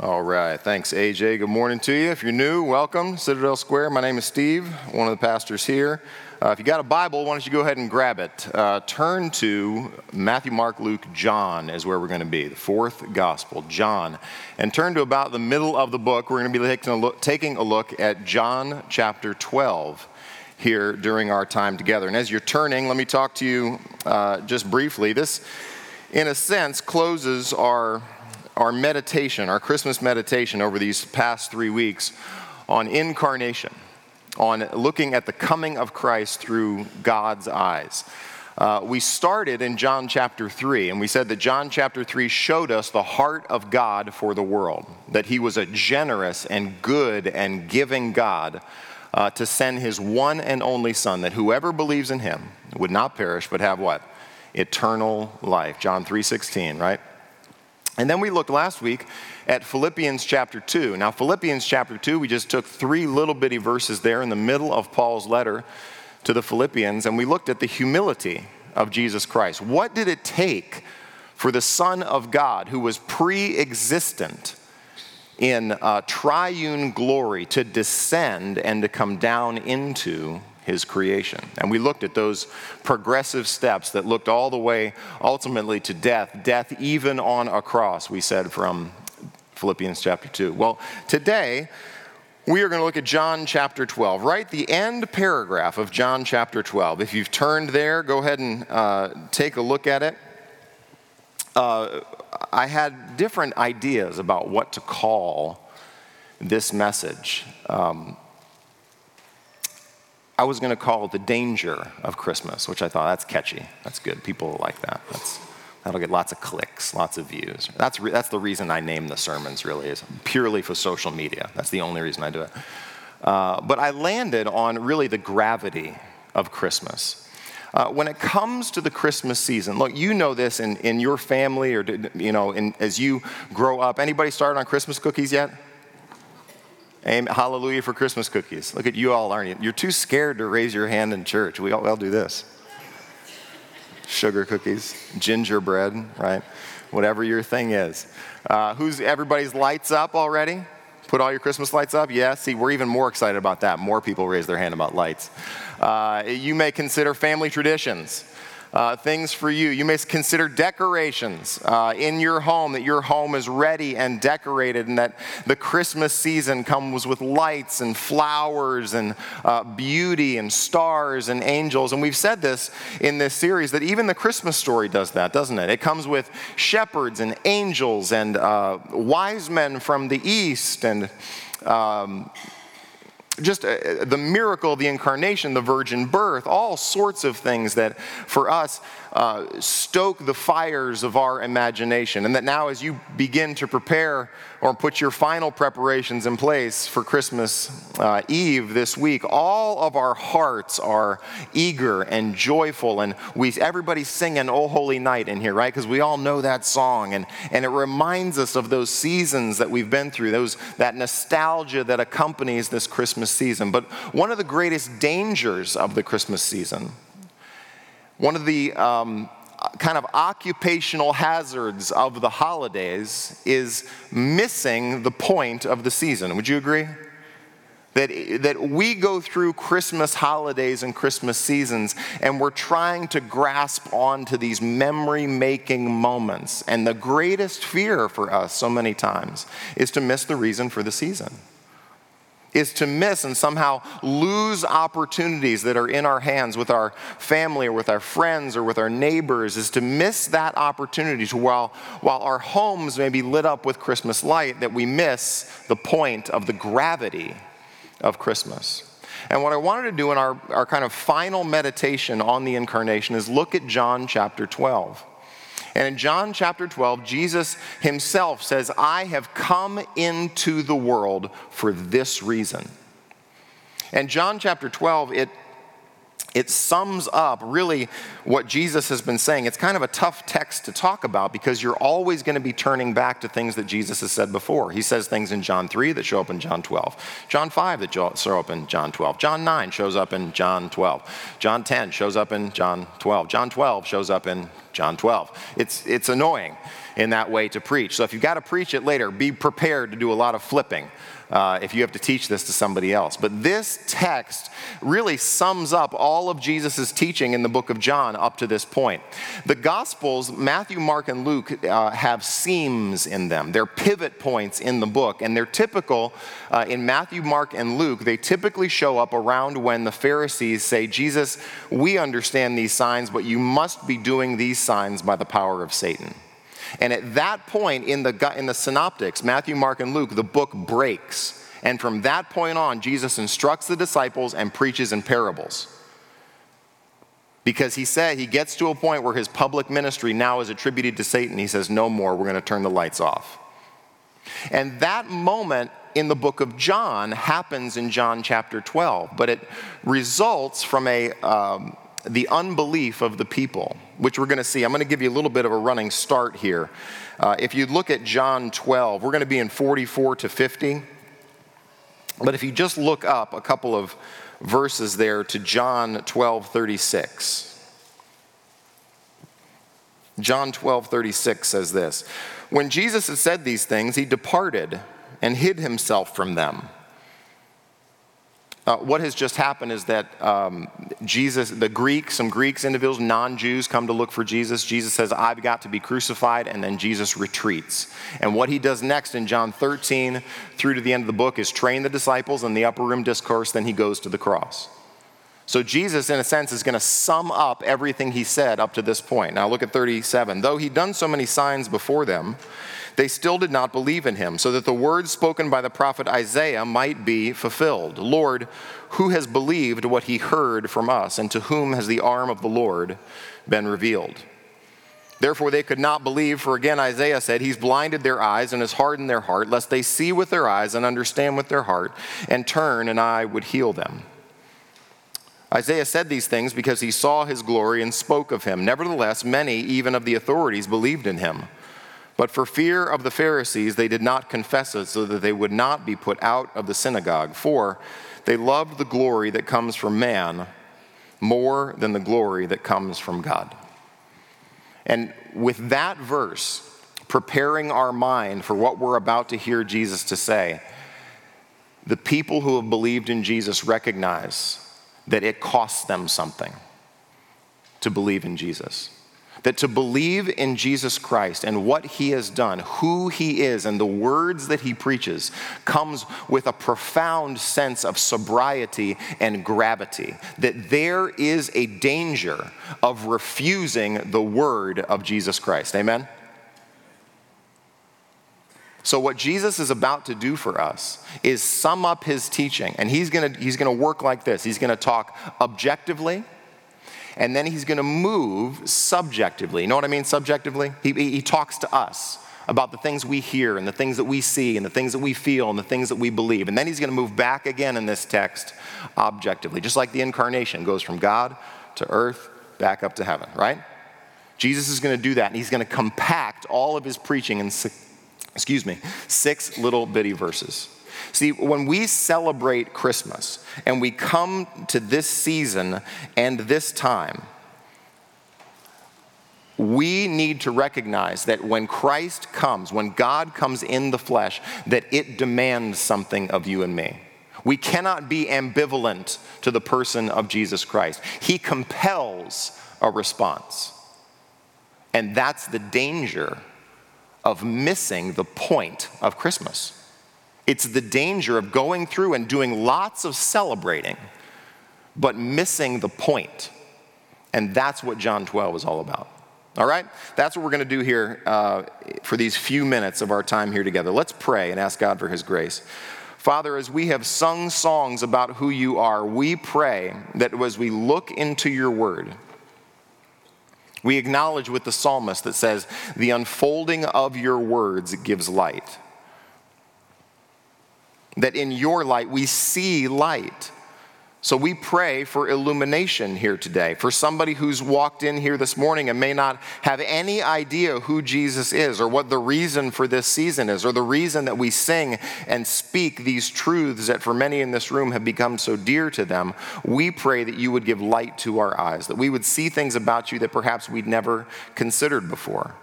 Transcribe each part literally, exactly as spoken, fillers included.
All right. Thanks, A J. Good morning to you. If you're new, welcome. Citadel Square. My name is Steve, one of the pastors here. Uh, if you got a Bible, why don't you go ahead and grab it. Uh, turn to Matthew, Mark, Luke, John is where we're going to be, the fourth gospel, John. And turn to about the middle of the book. We're going to be taking a look, taking a look at John chapter twelve here during our time together. And as you're turning, let me talk to you uh, just briefly. This, in a sense, closes our... our meditation, our Christmas meditation over these past three weeks on incarnation, on looking at the coming of Christ through God's eyes. Uh, we started in John chapter three, and we said that John chapter three showed us the heart of God for the world, that he was a generous and good and giving God uh, to send his one and only Son, that whoever believes in him would not perish but have what? Eternal life. John three sixteen, right? And then we looked last week at Philippians chapter two. Now, Philippians chapter two, we just took three little bitty verses there in the middle of Paul's letter to the Philippians, and we looked at the humility of Jesus Christ. What did it take for the Son of God, who was pre-existent in uh, triune glory, to descend and to come down into his creation? And we looked at those progressive steps that looked all the way ultimately to death, death even on a cross, we said from Philippians chapter two. Well, today we are going to look at John chapter twelve, right? The end paragraph of John chapter twelve. If you've turned there, go ahead and uh, take a look at it. Uh, I had different ideas about what to call this message. Um, I was going to call it The Danger of Christmas, which I thought, that's catchy. That's good. People will like that. That's, that'll get lots of clicks, lots of views. That's re- that's the reason I name the sermons, really, is purely for social media. That's the only reason I do it. Uh, but I landed on, really, the gravity of Christmas. Uh, when it comes to the Christmas season, look, you know this in, in your family or, you know, in, as you grow up. Anybody started on Christmas cookies yet? Amen. Hallelujah for Christmas cookies. Look at you all, aren't you? You're too scared to raise your hand in church. We all, we all do this. Sugar cookies, gingerbread, right? Whatever your thing is. Uh, who's everybody's lights up already? Put all your Christmas lights up? Yeah, see, we're even more excited about that. More people raise their hand about lights. Uh, you may consider family traditions. Uh, things for you. You may consider decorations uh, in your home, that your home is ready and decorated, and that the Christmas season comes with lights and flowers and uh, beauty and stars and angels. And we've said this in this series, that even the Christmas story does that, doesn't it? It comes with shepherds and angels and uh, wise men from the east and um Just uh, the miracle of the incarnation, the virgin birth, all sorts of things that for us uh, stoke the fires of our imagination. And that now as you begin to prepare or put your final preparations in place for Christmas uh, Eve this week, all of our hearts are eager and joyful. And we everybody's singing "O Holy Night" in here, right? Because we all know that song. And, and it reminds us of those seasons that we've been through, those that nostalgia that accompanies this Christmas season. But one of the greatest dangers of the Christmas season, one of the um, kind of occupational hazards of the holidays, is missing the point of the season. Would you agree? That, that we go through Christmas holidays and Christmas seasons, and we're trying to grasp onto these memory-making moments. And the greatest fear for us so many times is to miss the reason for the season, is to miss and somehow lose opportunities that are in our hands with our family or with our friends or with our neighbors, is to miss that opportunity to, while, while our homes may be lit up with Christmas light, that we miss the point of the gravity of Christmas. And what I wanted to do in our, our kind of final meditation on the incarnation is look at John chapter twelve. And in John chapter twelve, Jesus himself says, "I have come into the world for this reason." And John chapter twelve, it it sums up really what Jesus has been saying. It's kind of a tough text to talk about because you're always going to be turning back to things that Jesus has said before. He says things in John three that show up in John twelve. John five that show up in John twelve. John nine shows up in John twelve. John ten shows up in John twelve. John twelve shows up in John twelve. It's, it's annoying in that way to preach. So if you've got to preach it later, be prepared to do a lot of flipping. Uh, if you have to teach this to somebody else. But this text really sums up all of Jesus' teaching in the book of John up to this point. The Gospels, Matthew, Mark, and Luke, uh, have seams in them. They're pivot points in the book, and they're typical uh, in Matthew, Mark, and Luke. They typically show up around when the Pharisees say, Jesus, we understand these signs, but you must be doing these signs by the power of Satan. And at that point in the, in the synoptics, Matthew, Mark, and Luke, the book breaks. And from that point on, Jesus instructs the disciples and preaches in parables. Because he said he gets to a point where his public ministry now is attributed to Satan. He says, no more, we're going to turn the lights off. And that moment in the book of John happens in John chapter twelve. But it results from a... Um, the unbelief of the people, which we're going to see. I'm going to give you a little bit of a running start here. Uh, if you look at John twelve, we're going to be in forty-four to fifty. But if you just look up a couple of verses there to John twelve thirty-six. John twelve thirty-six says this, when Jesus had said these things, he departed and hid himself from them. Uh, what has just happened is that um, Jesus, the Greeks, some Greeks individuals, non-Jews come to look for Jesus. Jesus says, I've got to be crucified, and then Jesus retreats. And what he does next in John thirteen through to the end of the book is train the disciples in the upper room discourse, then he goes to the cross. So Jesus, in a sense, is going to sum up everything he said up to this point. Now look at thirty-seven. Though he'd done so many signs before them, they still did not believe in him, so that the words spoken by the prophet Isaiah might be fulfilled. Lord, who has believed what he heard from us, and to whom has the arm of the Lord been revealed? Therefore they could not believe, for again Isaiah said, he's blinded their eyes and has hardened their heart, lest they see with their eyes and understand with their heart, and turn, and I would heal them. Isaiah said these things because he saw his glory and spoke of him. Nevertheless, many, even of the authorities, believed in him. But for fear of the Pharisees, they did not confess it, so that they would not be put out of the synagogue. For they loved the glory that comes from man more than the glory that comes from God. And with that verse, preparing our mind for what we're about to hear Jesus to say, the people who have believed in Jesus recognize that it costs them something to believe in Jesus. That to believe in Jesus Christ and what he has done, who he is, and the words that he preaches comes with a profound sense of sobriety and gravity. That there is a danger of refusing the word of Jesus Christ. Amen? So what Jesus is about to do for us is sum up his teaching. And he's going to he's going to work like this. He's going to talk objectively, and then he's going to move subjectively. You know what I mean subjectively? He, he talks to us about the things we hear and the things that we see and the things that we feel and the things that we believe. And then he's going to move back again in this text objectively, just like the incarnation goes from God to earth back up to heaven, right? Jesus is going to do that, and he's going to compact all of his preaching in six, excuse me, six little bitty verses. See, when we celebrate Christmas and we come to this season and this time, we need to recognize that when Christ comes, when God comes in the flesh, that it demands something of you and me. We cannot be ambivalent to the person of Jesus Christ. He compels a response. And that's the danger of missing the point of Christmas. It's the danger of going through and doing lots of celebrating, but missing the point. And that's what John twelve is all about. All right? That's what we're going to do here uh, for these few minutes of our time here together. Let's pray and ask God for his grace. Father, as we have sung songs about who you are, we pray that as we look into your word, we acknowledge with the psalmist that says, the unfolding of your words gives light. That in your light we see light. So we pray for illumination here today, for somebody who's walked in here this morning and may not have any idea who Jesus is or what the reason for this season is or the reason that we sing and speak these truths that for many in this room have become so dear to them. We pray that you would give light to our eyes, that we would see things about you that perhaps we'd never considered before,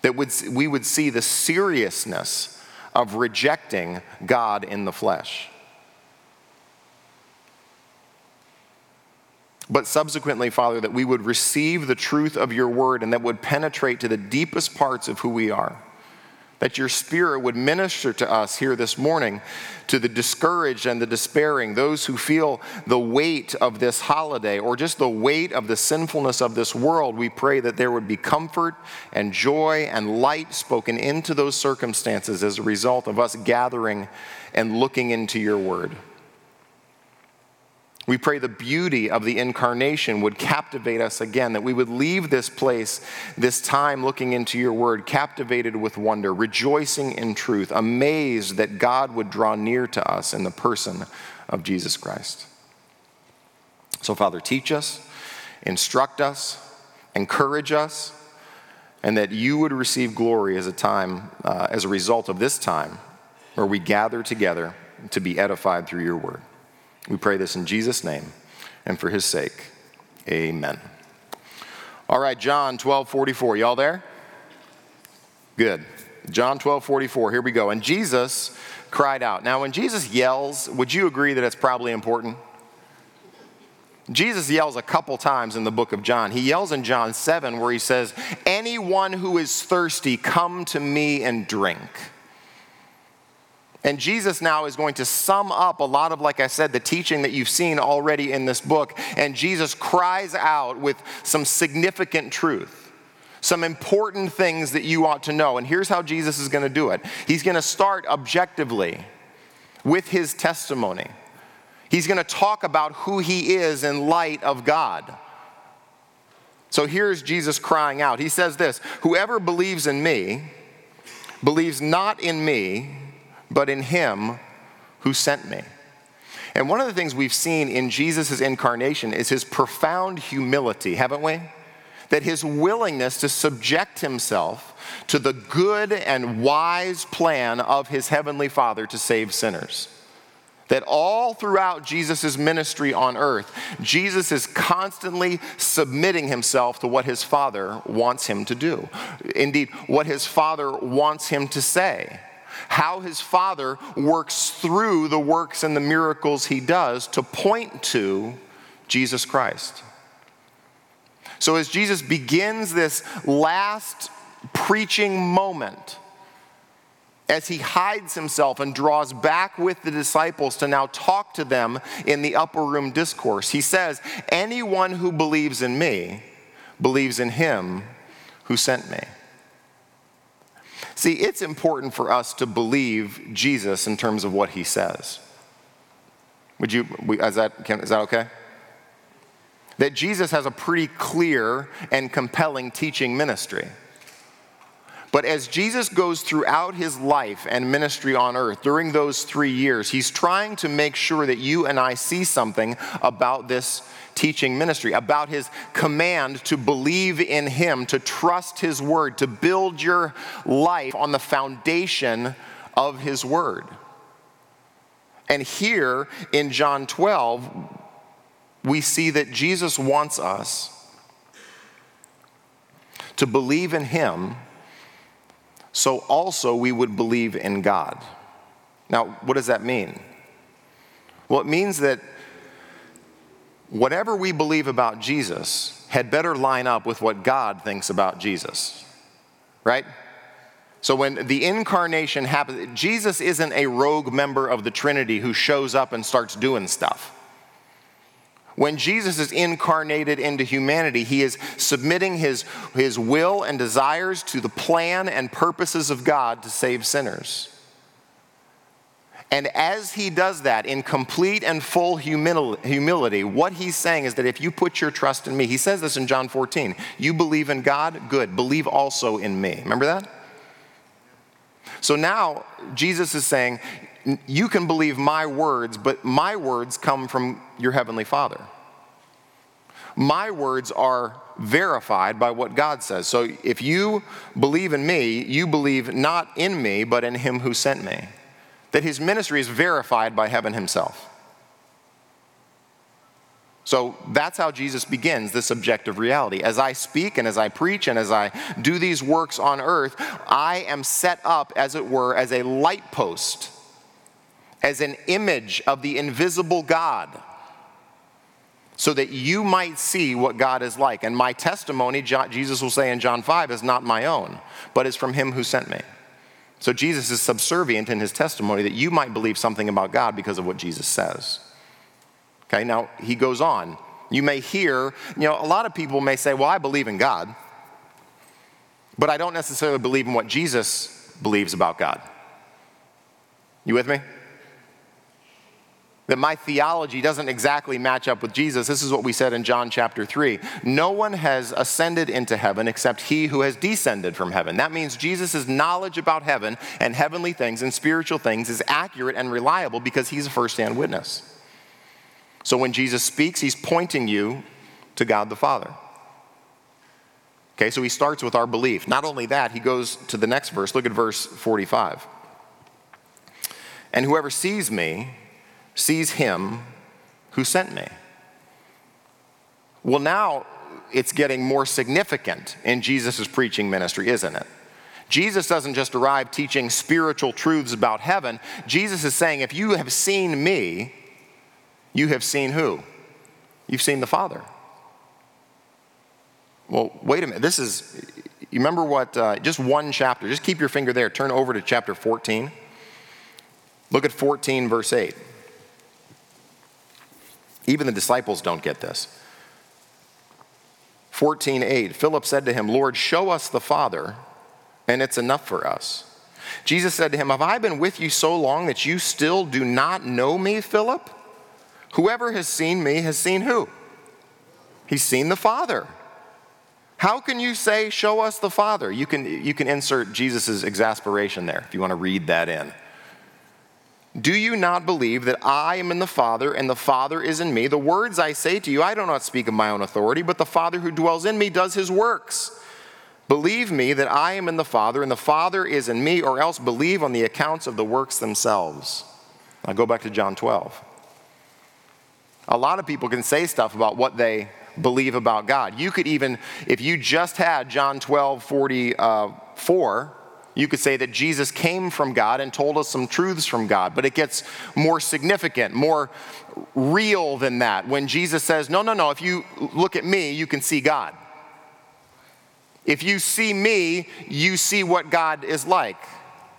that would, we would see the seriousness of rejecting God in the flesh. But subsequently, Father, that we would receive the truth of your word and that would penetrate to the deepest parts of who we are. That your Spirit would minister to us here this morning, to the discouraged and the despairing, those who feel the weight of this holiday or just the weight of the sinfulness of this world. We pray that there would be comfort and joy and light spoken into those circumstances as a result of us gathering and looking into your word. We pray the beauty of the incarnation would captivate us again, that we would leave this place, this time looking into your word, captivated with wonder, rejoicing in truth, amazed that God would draw near to us in the person of Jesus Christ. So, Father, teach us, instruct us, encourage us, and that you would receive glory as a time, uh, as a result of this time where we gather together to be edified through your word. We pray this in Jesus' name and for his sake. Amen. All right, John twelve forty-four. Y'all there? Good. John twelve forty-four. Here we go. And Jesus cried out. Now, when Jesus yells, would you agree that it's probably important? Jesus yells a couple times in the book of John. He yells in John seven where he says, "Anyone who is thirsty, come to me and drink." And Jesus now is going to sum up a lot of, like I said, the teaching that you've seen already in this book. And Jesus cries out with some significant truth, some important things that you ought to know. And here's how Jesus is going to do it. He's going to start objectively with his testimony. He's going to talk about who he is in light of God. So here's Jesus crying out. He says this, "Whoever believes in me, believes not in me, but in him who sent me." And one of the things we've seen in Jesus' incarnation is his profound humility, haven't we? That his willingness to subject himself to the good and wise plan of his heavenly Father to save sinners. That all throughout Jesus' ministry on earth, Jesus is constantly submitting himself to what his Father wants him to do. Indeed, what his Father wants him to say. How his Father works through the works and the miracles he does to point to Jesus Christ. So as Jesus begins this last preaching moment, as he hides himself and draws back with the disciples to now talk to them in the upper room discourse, he says, "Anyone who believes in me believes in him who sent me." See, it's important for us to believe Jesus in terms of what he says. Would you, is that, is that okay? That Jesus has a pretty clear and compelling teaching ministry. But as Jesus goes throughout his life and ministry on earth during those three years, he's trying to make sure that you and I see something about this teaching ministry, about his command to believe in him, to trust his word, to build your life on the foundation of his word. And here in John twelve, we see that Jesus wants us to believe in him so also we would believe in God. Now, what does that mean? Well, it means that whatever we believe about Jesus had better line up with what God thinks about Jesus, right? So when the incarnation happens, Jesus isn't a rogue member of the Trinity who shows up and starts doing stuff. When Jesus is incarnated into humanity, he is submitting his, his will and desires to the plan and purposes of God to save sinners. And as he does that in complete and full humility, what he's saying is that if you put your trust in me, he says this in John fourteen, "You believe in God? Good. Believe also in me." Remember that? So now Jesus is saying, you can believe my words, but my words come from your heavenly Father. My words are verified by what God says. So if you believe in me, you believe not in me, but in him who sent me. That his ministry is verified by heaven himself. So that's how Jesus begins this objective reality. As I speak and as I preach and as I do these works on earth, I am set up, as it were, as a light post, as an image of the invisible God, so that you might see what God is like. And my testimony, Jesus will say in John five, is not my own, but is from him who sent me. So Jesus is subservient in his testimony that you might believe something about God because of what Jesus says. Okay, now he goes on. You may hear, you know, a lot of people may say, well, I believe in God, but I don't necessarily believe in what Jesus believes about God. You with me? That my theology doesn't exactly match up with Jesus. This is what we said in John chapter three. No one has ascended into heaven except he who has descended from heaven. That means Jesus' knowledge about heaven and heavenly things and spiritual things is accurate and reliable because he's a first-hand witness. So when Jesus speaks, he's pointing you to God the Father. Okay, so he starts with our belief. Not only that, he goes to the next verse. Look at verse forty-five. And whoever sees me sees him who sent me. Well, now it's getting more significant in Jesus' preaching ministry, isn't it? Jesus doesn't just arrive teaching spiritual truths about heaven. Jesus is saying, if you have seen me, you have seen who? You've seen the Father. Well, wait a minute. This is, you remember what, uh, just one chapter. Just keep your finger there. Turn over to chapter fourteen. Look at fourteen, verse eight. Even the disciples don't get this. fourteen, eight, Philip said to him, Lord, show us the Father, and it's enough for us. Jesus said to him, have I been with you so long that you still do not know me, Philip? Whoever has seen me has seen who? He's seen the Father. How can you say, show us the Father? You can, you can insert Jesus' exasperation there if you want to read that in. Do you not believe that I am in the Father and the Father is in me? The words I say to you, I do not speak of my own authority, but the Father who dwells in me does his works. Believe me that I am in the Father and the Father is in me, or else believe on the accounts of the works themselves. I'll go back to John twelve. A lot of people can say stuff about what they believe about God. You could even, if you just had John twelve, forty-four, you could say that Jesus came from God and told us some truths from God, but it gets more significant, more real than that when Jesus says, no, no, no, if you look at me, you can see God. If you see me, you see what God is like.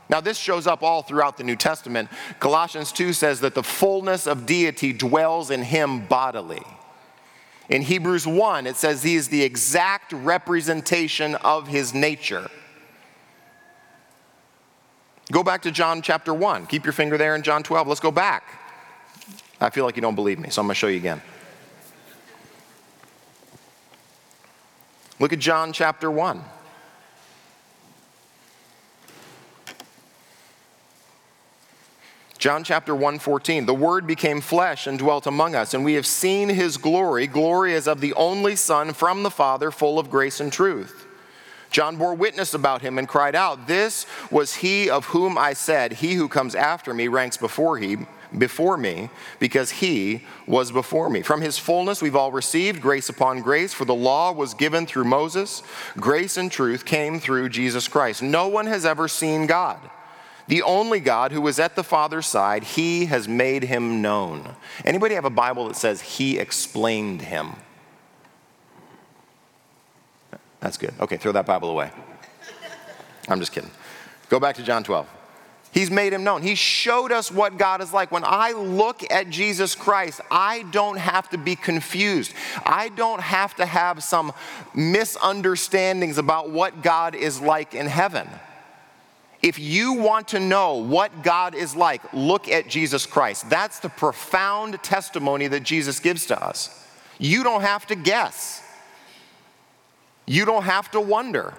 Now this shows up all throughout the New Testament. Colossians two says that the fullness of deity dwells in him bodily. In Hebrews one, it says he is the exact representation of his nature. Go back to John chapter one. Keep your finger there in John twelve. Let's go back. I feel like you don't believe me, so I'm going to show you again. Look at John chapter one. John chapter one, fourteen, the word became flesh and dwelt among us, and we have seen his glory, glory as of the only Son from the Father, full of grace and truth. John bore witness about him and cried out, this was he of whom I said, he who comes after me ranks before he, before me, because he was before me. From his fullness we've all received grace upon grace, for the law was given through Moses. Grace and truth came through Jesus Christ. No one has ever seen God. The only God who is at the Father's side, he has made him known. Anybody have a Bible that says he explained him? That's good. Okay, throw that Bible away. I'm just kidding. Go back to John twelve. He's made him known. He showed us what God is like. When I look at Jesus Christ, I don't have to be confused. I don't have to have some misunderstandings about what God is like in heaven. If you want to know what God is like, look at Jesus Christ. That's the profound testimony that Jesus gives to us. You don't have to guess. You don't have to wonder.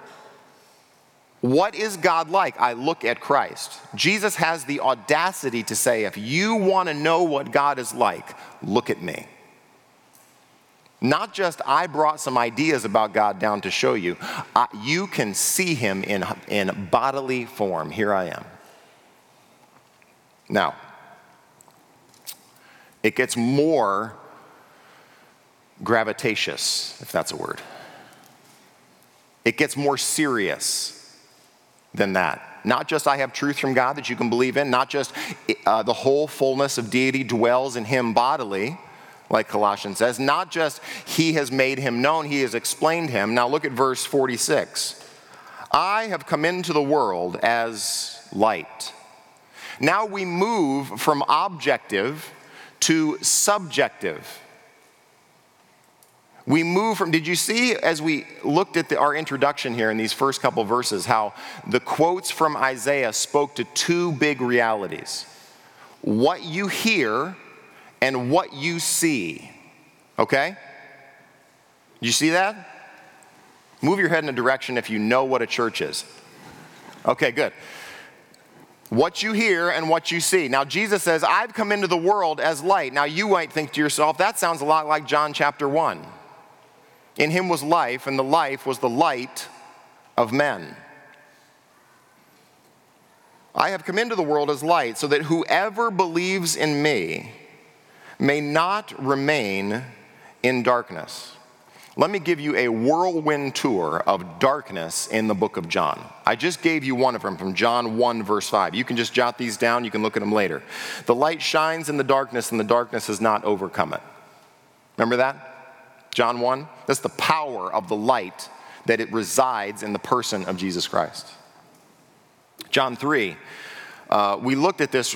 What is God like? I look at Christ. Jesus has the audacity to say, if you want to know what God is like, look at me. Not just I brought some ideas about God down to show you. I, you can see him in, in bodily form. Here I am. Now, it gets more gravitatious, if that's a word. It gets more serious than that. Not just I have truth from God that you can believe in, not just uh, the whole fullness of deity dwells in him bodily, like Colossians says, not just he has made him known, he has explained him. Now look at verse forty-six. I have come into the world as light. Now we move from objective to subjective. We move from, did you see as we looked at the, our introduction here in these first couple verses, how the quotes from Isaiah spoke to two big realities. What you hear and what you see, okay? You see that? Move your head in a direction if you know what a church is. Okay, good. What you hear and what you see. Now, Jesus says, I've come into the world as light. Now, you might think to yourself, that sounds a lot like John chapter one. In him was life, and the life was the light of men. I have come into the world as light, so that whoever believes in me may not remain in darkness. Let me give you a whirlwind tour of darkness in the book of John. I just gave you one of them from John one, verse five. You can just jot these down. You can look at them later. The light shines in the darkness, and the darkness has not overcome it. Remember that? John one? That's the power of the light that it resides in the person of Jesus Christ. John three. Uh, we looked at this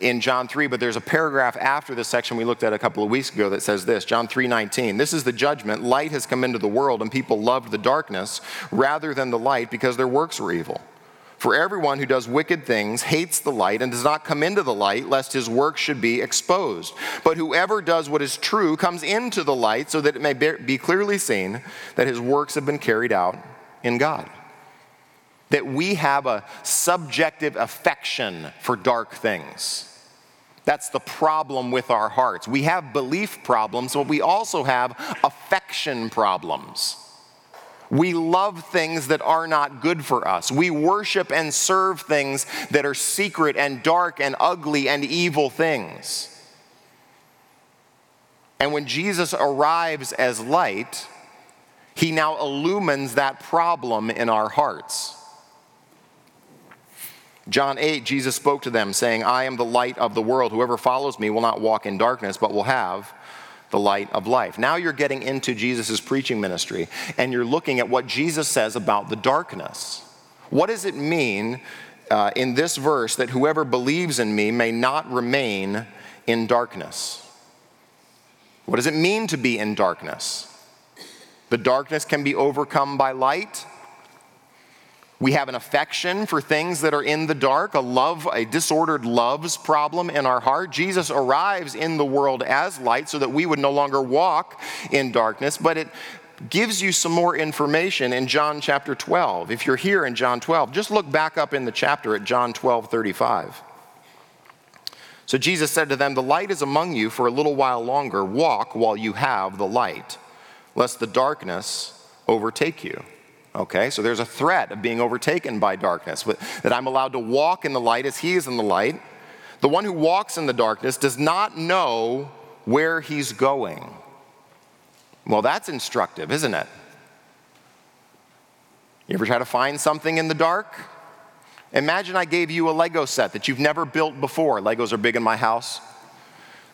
in John three, but there's a paragraph after this section we looked at a couple of weeks ago that says this, John three nineteen, this is the judgment. Light has come into the world, and people loved the darkness rather than the light because their works were evil. For everyone who does wicked things hates the light and does not come into the light, lest his work should be exposed. But whoever does what is true comes into the light so that it may be clearly seen that his works have been carried out in God. That we have a subjective affection for dark things. That's the problem with our hearts. We have belief problems, but we also have affection problems. We love things that are not good for us. We worship and serve things that are secret and dark and ugly and evil things. And when Jesus arrives as light, he now illumines that problem in our hearts. John eight, Jesus spoke to them, saying, I am the light of the world. Whoever follows me will not walk in darkness, but will have the light of life. Now you're getting into Jesus' preaching ministry, and you're looking at what Jesus says about the darkness. What does it mean uh, in this verse that whoever believes in me may not remain in darkness? What does it mean to be in darkness? The darkness can be overcome by light. We have an affection for things that are in the dark, a love, a disordered loves problem in our heart. Jesus arrives in the world as light so that we would no longer walk in darkness, but it gives you some more information in John chapter twelve. If you're here in John twelve, just look back up in the chapter at John twelve thirty-five. So Jesus said to them, the light is among you for a little while longer. Walk while you have the light, lest the darkness overtake you. Okay, so there's a threat of being overtaken by darkness, but that I'm allowed to walk in the light as he is in the light. The one who walks in the darkness does not know where he's going. Well, that's instructive, isn't it? You ever try to find something in the dark? Imagine I gave you a Lego set that you've never built before. Legos are big in my house.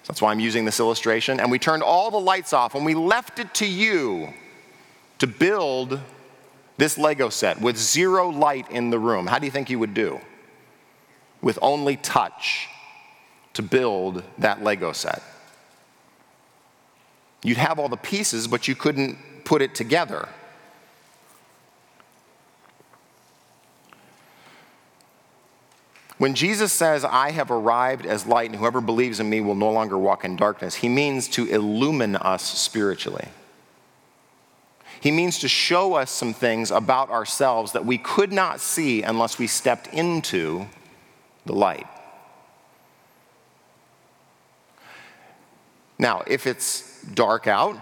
That's why I'm using this illustration. And we turned all the lights off, and we left it to you to build this Lego set with zero light in the room. How do you think you would do? With only touch to build that Lego set. You'd have all the pieces, but you couldn't put it together. When Jesus says, I have arrived as light, and whoever believes in me will no longer walk in darkness, he means to illumine us spiritually. He means to show us some things about ourselves that we could not see unless we stepped into the light. Now, if it's dark out,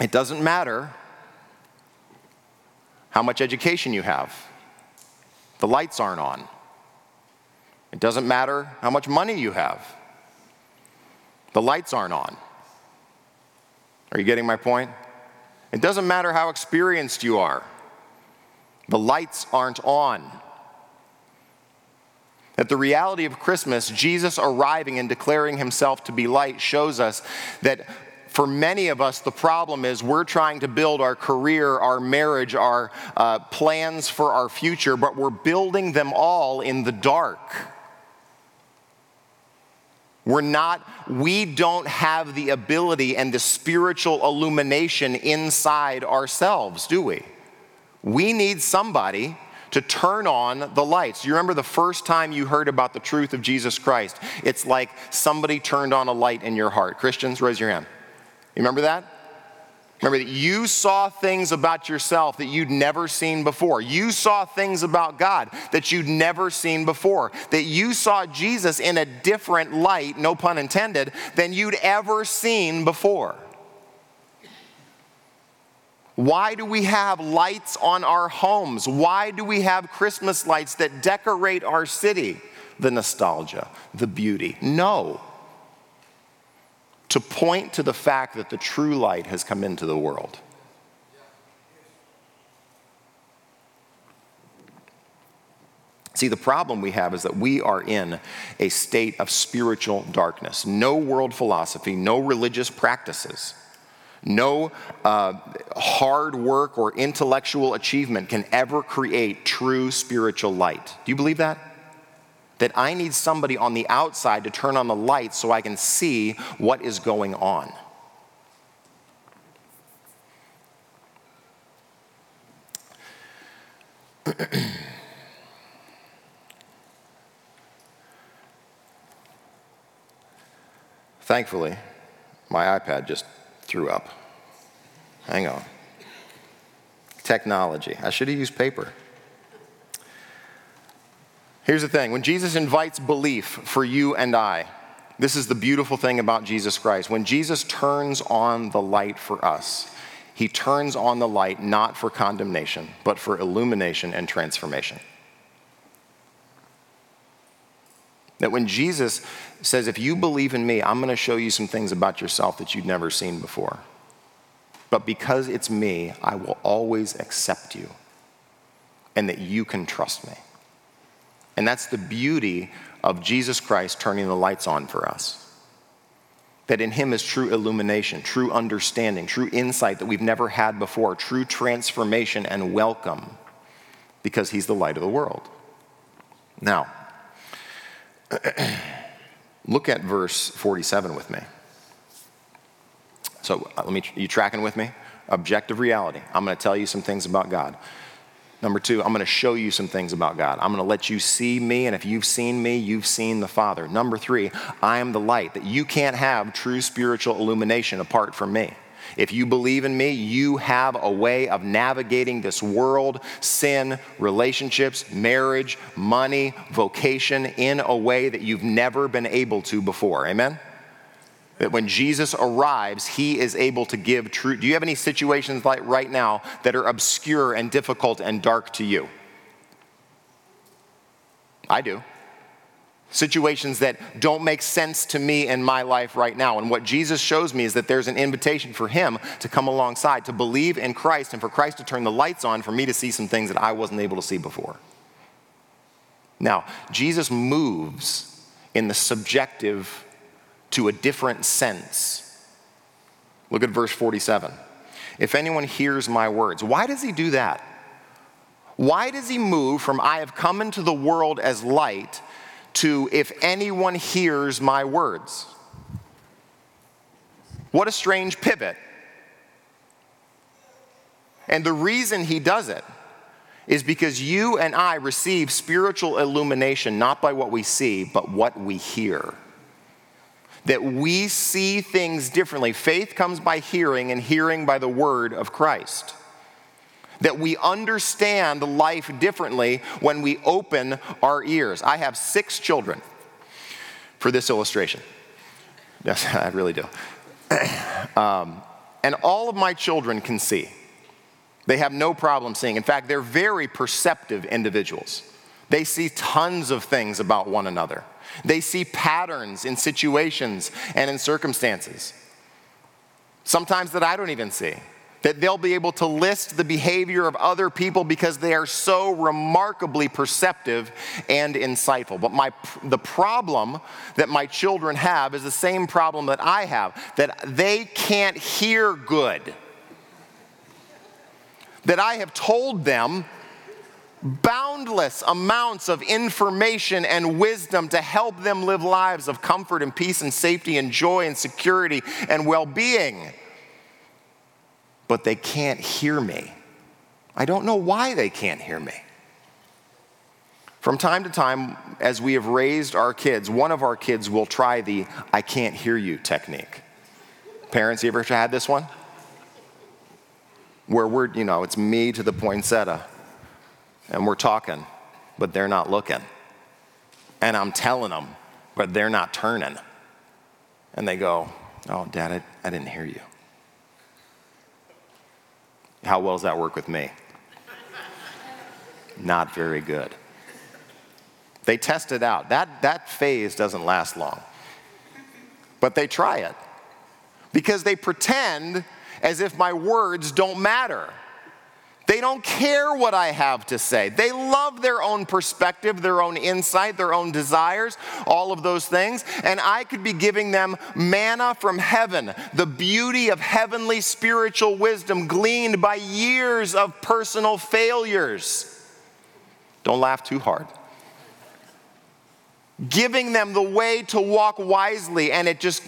it doesn't matter how much education you have. The lights aren't on. It doesn't matter how much money you have. The lights aren't on. Are you getting my point? It doesn't matter how experienced you are. The lights aren't on. That the reality of Christmas, Jesus arriving and declaring himself to be light, shows us that for many of us, the problem is we're trying to build our career, our marriage, our uh, plans for our future, but we're building them all in the dark. We're not, we don't have the ability and the spiritual illumination inside ourselves, do we? We need somebody to turn on the lights. You remember the first time you heard about the truth of Jesus Christ? It's like somebody turned on a light in your heart. Christians, raise your hand. You remember that? Remember that you saw things about yourself that you'd never seen before. You saw things about God that you'd never seen before. That you saw Jesus in a different light, no pun intended, than you'd ever seen before. Why do we have lights on our homes? Why do we have Christmas lights that decorate our city? The nostalgia, the beauty. No. To point to the fact that the true light has come into the world. See, the problem we have is that we are in a state of spiritual darkness. No world philosophy, no religious practices, no uh, hard work or intellectual achievement can ever create true spiritual light. Do you believe that? That I need somebody on the outside to turn on the light so I can see what is going on. Thankfully, my iPad just threw up. Hang on. Technology. I should have used paper. Here's the thing, when Jesus invites belief for you and I, this is the beautiful thing about Jesus Christ. When Jesus turns on the light for us, he turns on the light not for condemnation, but for illumination and transformation. That when Jesus says, if you believe in me, I'm going to show you some things about yourself that you've never seen before. But because it's me, I will always accept you and that you can trust me. And that's the beauty of Jesus Christ turning the lights on for us. That in him is true illumination, true understanding, true insight that we've never had before, true transformation and welcome, because he's the light of the world. Now, look at verse forty-seven with me. So, let me, you tracking with me? Objective reality. I'm going to tell you some things about God. Number two, I'm going to show you some things about God. I'm going to let you see me, and if you've seen me, you've seen the Father. Number three, I am the light, that you can't have true spiritual illumination apart from me. If you believe in me, you have a way of navigating this world, sin, relationships, marriage, money, vocation, in a way that you've never been able to before. Amen? That when Jesus arrives, he is able to give truth. Do you have any situations like right now that are obscure and difficult and dark to you? I do. Situations that don't make sense to me in my life right now. And what Jesus shows me is that there's an invitation for him to come alongside, to believe in Christ, and for Christ to turn the lights on for me to see some things that I wasn't able to see before. Now, Jesus moves in the subjective to a different sense. Look at verse forty-seven. If anyone hears my words. Why does he do that? Why does he move from I have come into the world as light to if anyone hears my words? What a strange pivot. And the reason he does it is because you and I receive spiritual illumination not by what we see, but what we hear. that we see things differently. Faith comes by hearing, and hearing by the word of Christ. That we understand life differently when we open our ears. I have six children for this illustration. Yes, I really do. Um, and all of my children can see. They have no problem seeing. In fact, they're very perceptive individuals. They see tons of things about one another. They see patterns in situations and in circumstances, sometimes that I don't even see, that they'll be able to list the behavior of other people because they are so remarkably perceptive and insightful. But my, the problem that my children have is the same problem that I have, that they can't hear good. That I have told them boundless amounts of information and wisdom to help them live lives of comfort and peace and safety and joy and security and well-being. But they can't hear me. I don't know why they can't hear me. From time to time, as we have raised our kids, one of our kids will try the "I can't hear you" technique. Parents, you ever had this one? Where we're, you know, it's me to the poinsettia, and we're talking, but they're not looking. And I'm telling them, but they're not turning. And they go, "Oh, Dad, I, I didn't hear you." How well does that work with me? Not very good. They test it out. That, that phase doesn't last long. But they try it because they pretend as if my words don't matter. They don't care what I have to say. They love their own perspective, their own insight, their own desires, all of those things. And I could be giving them manna from heaven, the beauty of heavenly spiritual wisdom gleaned by years of personal failures. Don't laugh too hard. Giving them the way to walk wisely, and it just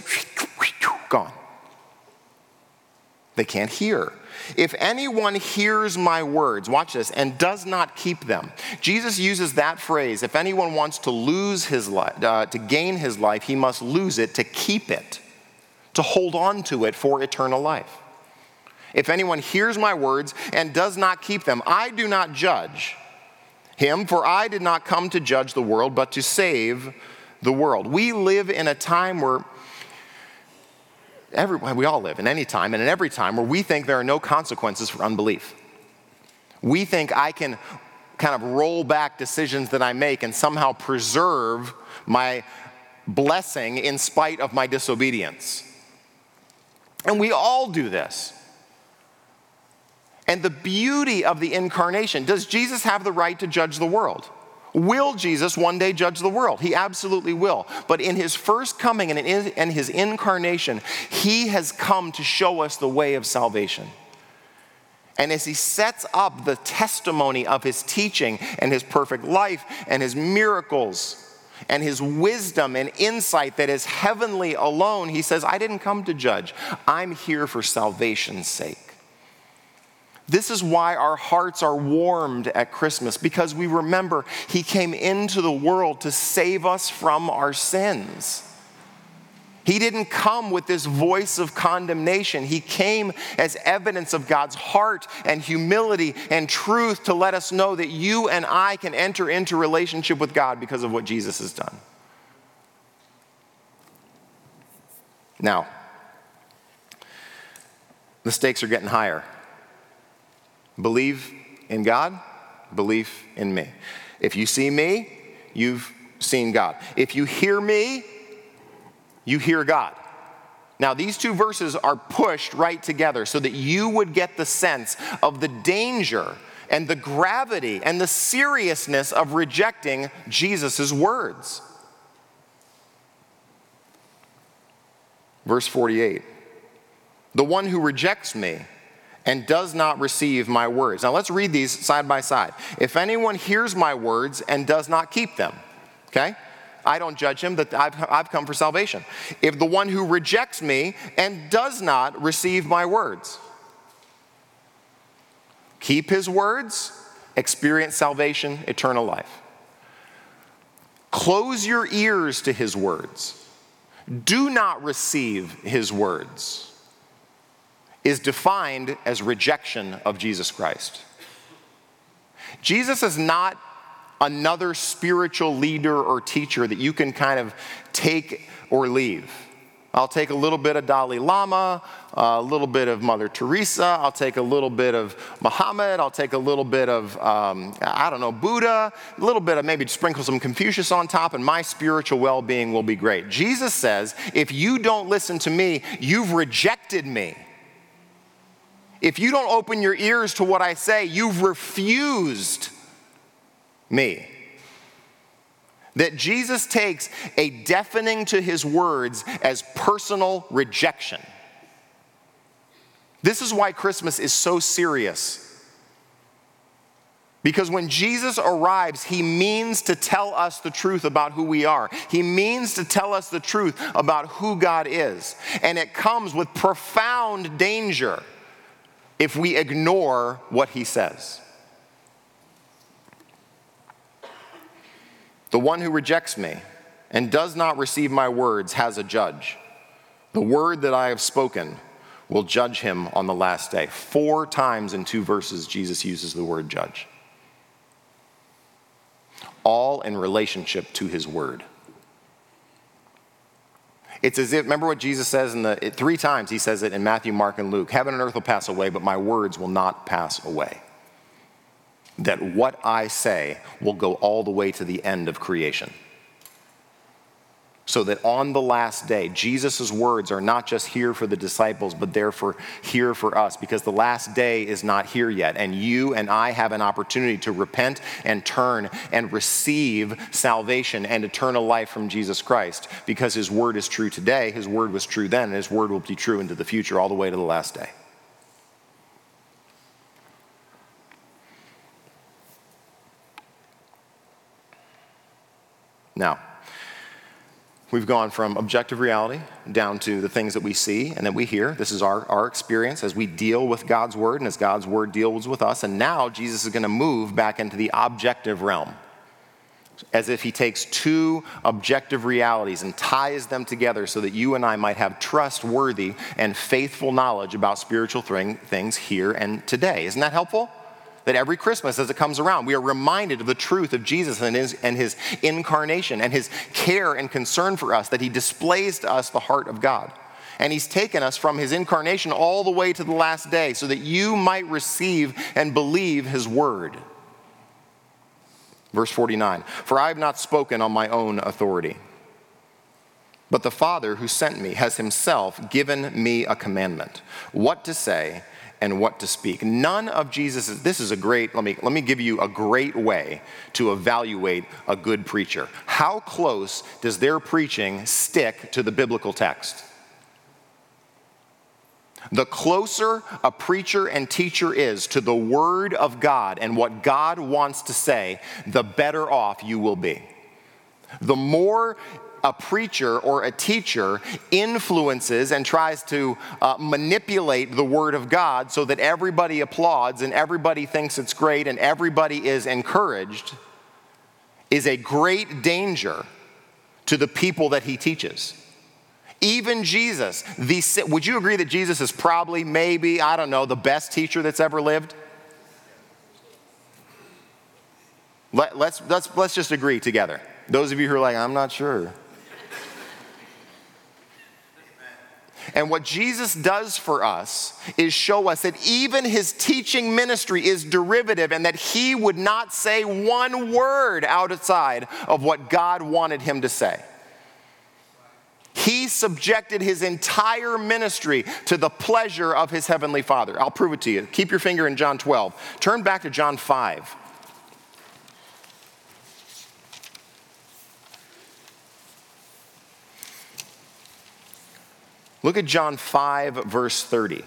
gone. They can't hear. If anyone hears my words, watch this, and does not keep them. Jesus uses that phrase, if anyone wants to lose his life, uh, to gain his life, he must lose it to keep it, to hold on to it for eternal life. If anyone hears my words and does not keep them, I do not judge him, for I did not come to judge the world, but to save the world. We live in a time where Every, we all live in any time and in every time where we think there are no consequences for unbelief. We think I can kind of roll back decisions that I make and somehow preserve my blessing in spite of my disobedience. And we all do this. And the beauty of the incarnation, does Jesus have the right to judge the world? Will Jesus one day judge the world? He absolutely will. But in his first coming and in his incarnation, he has come to show us the way of salvation. And as he sets up the testimony of his teaching and his perfect life and his miracles and his wisdom and insight that is heavenly alone, he says, I didn't come to judge. I'm here for salvation's sake. This is why our hearts are warmed at Christmas, because we remember he came into the world to save us from our sins. He didn't come with this voice of condemnation. He came as evidence of God's heart and humility and truth to let us know that you and I can enter into relationship with God because of what Jesus has done. Now, the stakes are getting higher. Believe in God, belief in me. If you see me, you've seen God. If you hear me, you hear God. Now, these two verses are pushed right together so that you would get the sense of the danger and the gravity and the seriousness of rejecting Jesus' words. Verse forty-eight, the one who rejects me and does not receive my words. Now let's read these side by side. If anyone hears my words and does not keep them, okay? I don't judge him, but I've, I've come for salvation. If the one who rejects me and does not receive my words, keep his words, experience salvation, eternal life. Close your ears to his words. do not receive his words is defined as rejection of Jesus Christ. Jesus is not another spiritual leader or teacher that you can kind of take or leave. I'll take a little bit of Dalai Lama, a little bit of Mother Teresa, I'll take a little bit of Muhammad, I'll take a little bit of, um, I don't know, Buddha, a little bit of maybe sprinkle some Confucius on top, and my spiritual well-being will be great. Jesus says, if you don't listen to me, you've rejected me. If you don't open your ears to what I say, you've refused me. That Jesus takes a deafening to his words as personal rejection. This is why Christmas is so serious. Because when Jesus arrives, he means to tell us the truth about who we are. He means to tell us the truth about who God is. And it comes with profound danger if we ignore what he says. The one who rejects me and does not receive my words has a judge. The word that I have spoken will judge him on the last day. Four times in two verses, Jesus uses the word judge. All in relationship to his word. It's as if, remember what Jesus says in the, it, three times he says it in Matthew, Mark, and Luke. Heaven and earth will pass away, but my words will not pass away. That what I say will go all the way to the end of creation. So that on the last day, Jesus' words are not just here for the disciples, but they're for, here for us, because the last day is not here yet, and you and I have an opportunity to repent and turn and receive salvation and eternal life from Jesus Christ, because his word is true today, his word was true then, and his word will be true into the future, all the way to the last day. Now, we've gone from objective reality down to the things that we see and that we hear. This is our, our experience as we deal with God's word and as God's word deals with us. And now Jesus is going to move back into the objective realm, as if he takes two objective realities and ties them together so that you and I might have trustworthy and faithful knowledge about spiritual thing, things here and today. Isn't that helpful? That every Christmas as it comes around, we are reminded of the truth of Jesus and his, and his incarnation and his care and concern for us, that he displays to us the heart of God. And he's taken us from his incarnation all the way to the last day so that you might receive and believe his word. Verse forty-nine, for I have not spoken on my own authority, but the Father who sent me has himself given me a commandment, what to say and what to speak. None of Jesus, this is a great, let me, let me give you a great way to evaluate a good preacher. How close does their preaching stick to the biblical text? The closer a preacher and teacher is to the word of God and what God wants to say, the better off you will be. The more a preacher or a teacher influences and tries to uh, manipulate the word of God so that everybody applauds and everybody thinks it's great and everybody is encouraged, is a great danger to the people that he teaches. Even Jesus, the, would you agree that Jesus is probably, maybe, I don't know, the best teacher that's ever lived? Let, let's, let's, let's just agree together. Those of you who are like, I'm not sure. And what Jesus does for us is show us that even his teaching ministry is derivative and that he would not say one word outside of what God wanted him to say. He subjected his entire ministry to the pleasure of his heavenly Father. I'll prove it to you. Keep your finger in John twelve. Turn back to John five. Look at John five, verse thirty.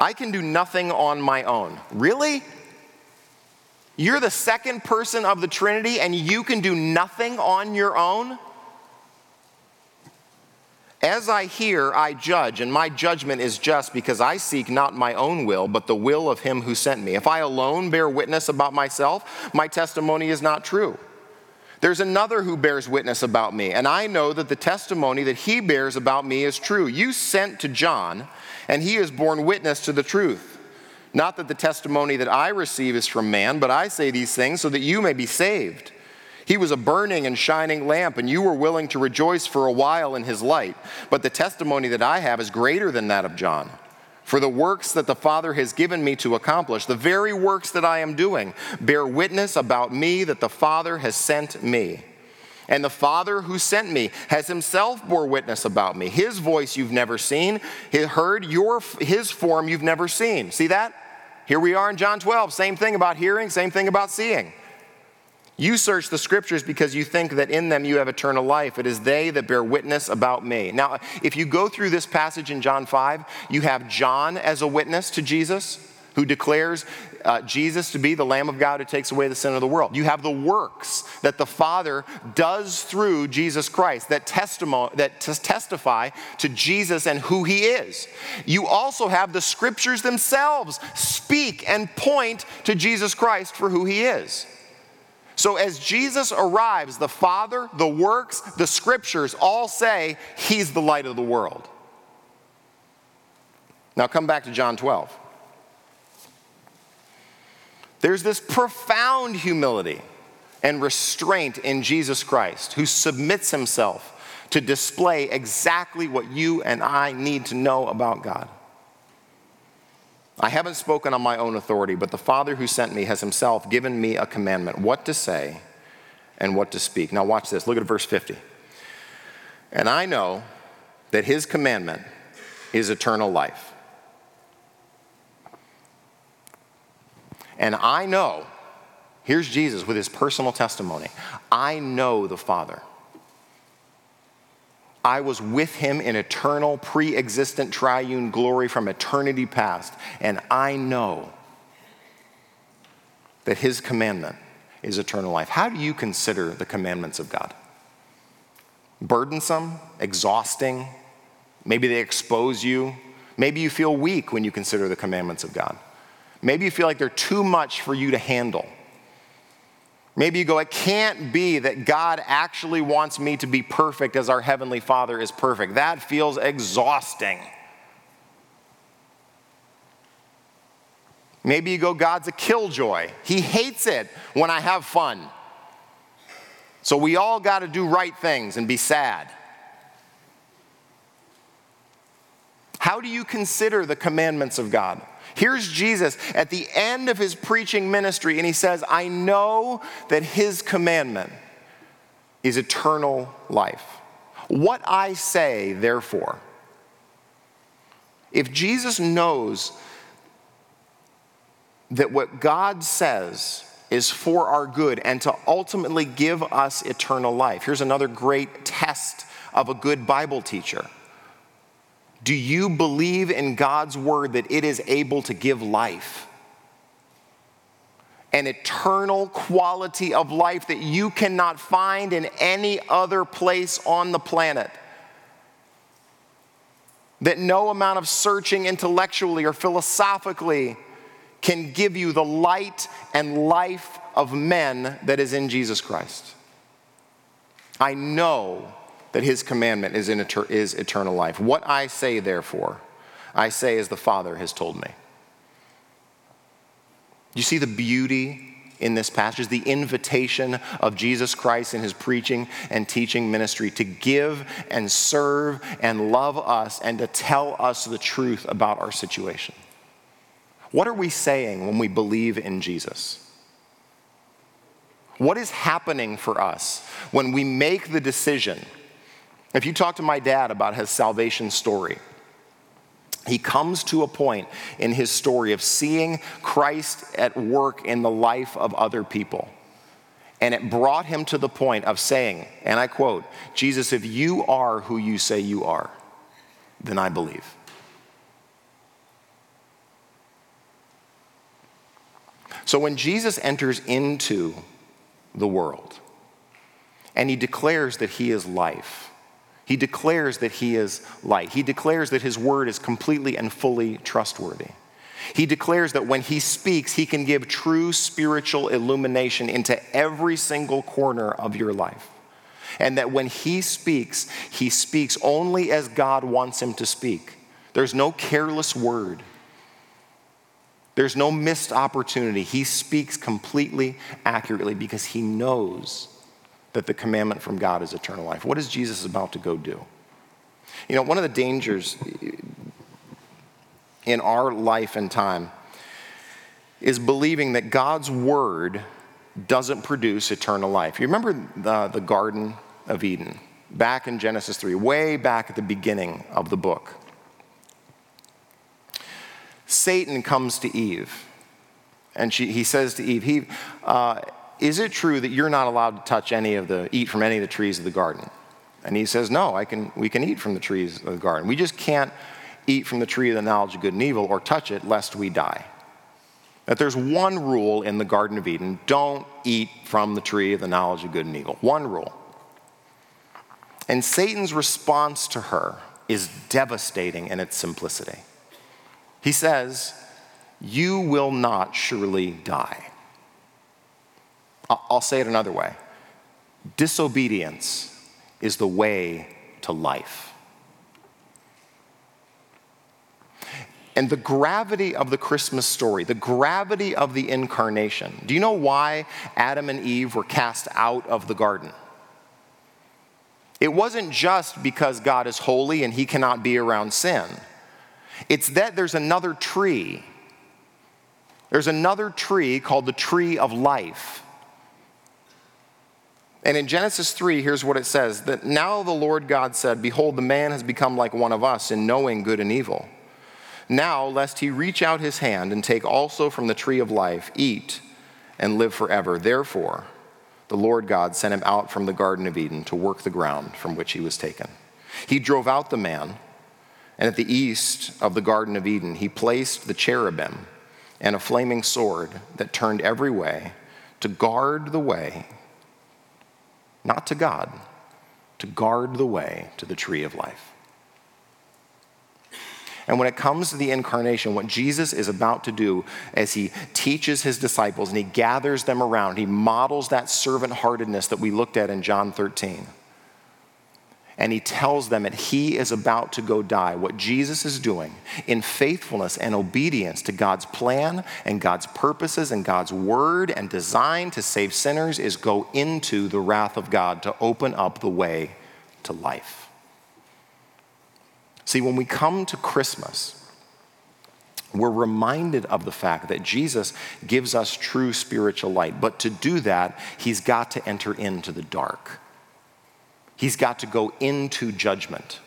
I can do nothing on my own. Really? You're the second person of the Trinity and you can do nothing on your own? As I hear, I judge, and my judgment is just because I seek not my own will, but the will of him who sent me. If I alone bear witness about myself, my testimony is not true. There's another who bears witness about me, and I know that the testimony that he bears about me is true. You sent to John, and he has borne witness to the truth. Not that the testimony that I receive is from man, but I say these things so that you may be saved. He was a burning and shining lamp, and you were willing to rejoice for a while in his light. But the testimony that I have is greater than that of John. For the works that the Father has given me to accomplish, the very works that I am doing, bear witness about me that the Father has sent me. And the Father who sent me has himself bore witness about me. His voice you've never seen, he heard your, his form you've never seen. See that? Here we are in John twelve. Same thing about hearing, same thing about seeing. You search the scriptures because you think that in them you have eternal life. It is they that bear witness about me. Now, if you go through this passage in John five, you have John as a witness to Jesus, who declares uh, Jesus to be the Lamb of God who takes away the sin of the world. You have the works that the Father does through Jesus Christ that, testimo- that t- testify to Jesus and who he is. You also have the scriptures themselves speak and point to Jesus Christ for who he is. So as Jesus arrives, the Father, the works, the scriptures all say he's the light of the world. Now come back to John twelve. There's this profound humility and restraint in Jesus Christ, who submits himself to display exactly what you and I need to know about God. I haven't spoken on my own authority, but the Father who sent me has himself given me a commandment, what to say and what to speak. Now watch this. Look at verse fifty. And I know that his commandment is eternal life. And I know, here's Jesus with his personal testimony, I know the Father. I was with him in eternal, pre-existent, triune glory from eternity past, and I know that his commandment is eternal life. How do you consider the commandments of God? Burdensome? Exhausting? Maybe they expose you. Maybe you feel weak when you consider the commandments of God. Maybe you feel like they're too much for you to handle. Maybe you go, it can't be that God actually wants me to be perfect as our Heavenly Father is perfect. That feels exhausting. Maybe you go, God's a killjoy. He hates it when I have fun. So we all got to do right things and be sad. How do you consider the commandments of God? Here's Jesus at the end of his preaching ministry, and he says, I know that his commandment is eternal life. What I say, therefore, if Jesus knows that what God says is for our good and to ultimately give us eternal life, here's another great test of a good Bible teacher. Do you believe in God's word that it is able to give life? An eternal quality of life that you cannot find in any other place on the planet. That no amount of searching intellectually or philosophically can give you the light and life of men that is in Jesus Christ. I know that his commandment is, in eter- is eternal life. What I say, therefore, I say as the Father has told me. You see the beauty in this passage, the invitation of Jesus Christ in his preaching and teaching ministry to give and serve and love us and to tell us the truth about our situation. What are we saying when we believe in Jesus? What is happening for us when we make the decision? If you talk to my dad about his salvation story, he comes to a point in his story of seeing Christ at work in the life of other people. And it brought him to the point of saying, and I quote, Jesus, if you are who you say you are, then I believe. So when Jesus enters into the world and he declares that he is life, He declares that he is light. He declares that his word is completely and fully trustworthy. He declares that when he speaks, he can give true spiritual illumination into every single corner of your life. And that when he speaks, he speaks only as God wants him to speak. There's no careless word. There's no missed opportunity. He speaks completely accurately because he knows that the commandment from God is eternal life. What is Jesus about to go do? You know, one of the dangers in our life and time is believing that God's word doesn't produce eternal life. You remember the, the Garden of Eden back in Genesis three, way back at the beginning of the book. Satan comes to Eve, and she, he says to Eve, he, uh, is it true that you're not allowed to touch any of the, eat from any of the trees of the garden? And he says, no, I can, we can eat from the trees of the garden. We just can't eat from the tree of the knowledge of good and evil or touch it lest we die. That there's one rule in the Garden of Eden, don't eat from the tree of the knowledge of good and evil. One rule. And Satan's response to her is devastating in its simplicity. He says, you will not surely die. I'll say it another way. Disobedience is the way to life. And the gravity of the Christmas story, the gravity of the incarnation. Do you know why Adam and Eve were cast out of the garden? It wasn't just because God is holy and he cannot be around sin. It's that there's another tree. There's another tree called the tree of life. And in Genesis three, here's what it says, that now the Lord God said, behold, the man has become like one of us in knowing good and evil. Now, lest he reach out his hand and take also from the tree of life, eat and live forever. Therefore, the Lord God sent him out from the Garden of Eden to work the ground from which he was taken. He drove out the man, and at the east of the Garden of Eden, he placed the cherubim and a flaming sword that turned every way to guard the way, not to God, to guard the way to the tree of life. And when it comes to the incarnation, what Jesus is about to do as he teaches his disciples and he gathers them around, he models that servant-heartedness that we looked at in John thirteen. And he tells them that he is about to go die. What Jesus is doing in faithfulness and obedience to God's plan and God's purposes and God's word and design to save sinners is go into the wrath of God to open up the way to life. See, when we come to Christmas, we're reminded of the fact that Jesus gives us true spiritual light. But to do that, he's got to enter into the dark. He's got to go into judgment,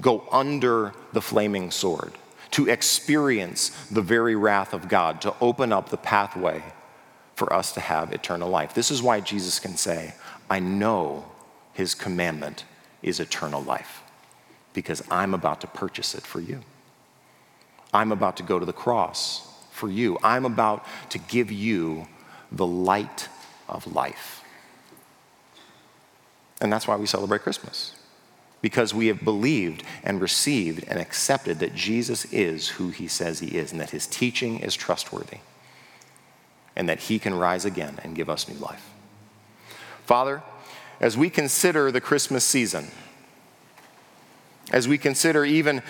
go under the flaming sword, to experience the very wrath of God, to open up the pathway for us to have eternal life. This is why Jesus can say, I know his commandment is eternal life, because I'm about to purchase it for you. I'm about to go to the cross for you. I'm about to give you the light of life. And that's why we celebrate Christmas, because we have believed and received and accepted that Jesus is who he says he is, and that his teaching is trustworthy, and that he can rise again and give us new life. Father, as we consider the Christmas season, as we consider even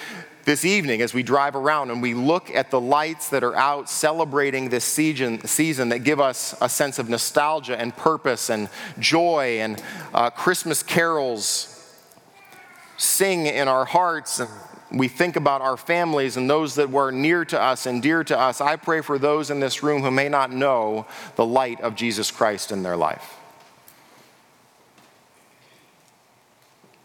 this evening, as we drive around and we look at the lights that are out celebrating this season, season that give us a sense of nostalgia and purpose and joy and uh, Christmas carols sing in our hearts, and we think about our families and those that were near to us and dear to us. I pray for those in this room who may not know the light of Jesus Christ in their life,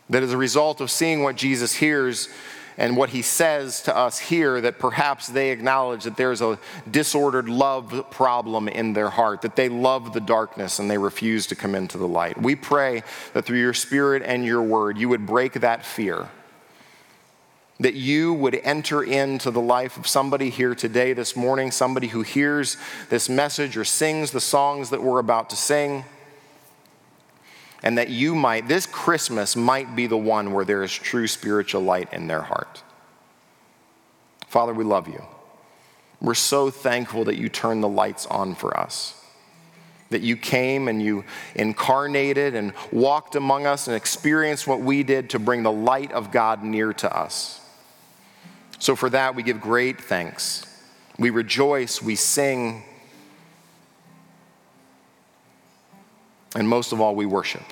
that as a result of seeing what Jesus hears and what he says to us here, that perhaps they acknowledge that there's a disordered love problem in their heart, that they love the darkness and they refuse to come into the light. We pray that through your Spirit and your word, you would break that fear, that you would enter into the life of somebody here today, this morning, somebody who hears this message or sings the songs that we're about to sing, and that you might, this Christmas might be the one where there is true spiritual light in their heart. Father, we love you. We're so thankful that you turned the lights on for us, that you came and you incarnated and walked among us and experienced what we did to bring the light of God near to us. So for that, we give great thanks. We rejoice, we sing, and most of all, we worship.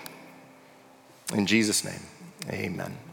In Jesus' name, amen.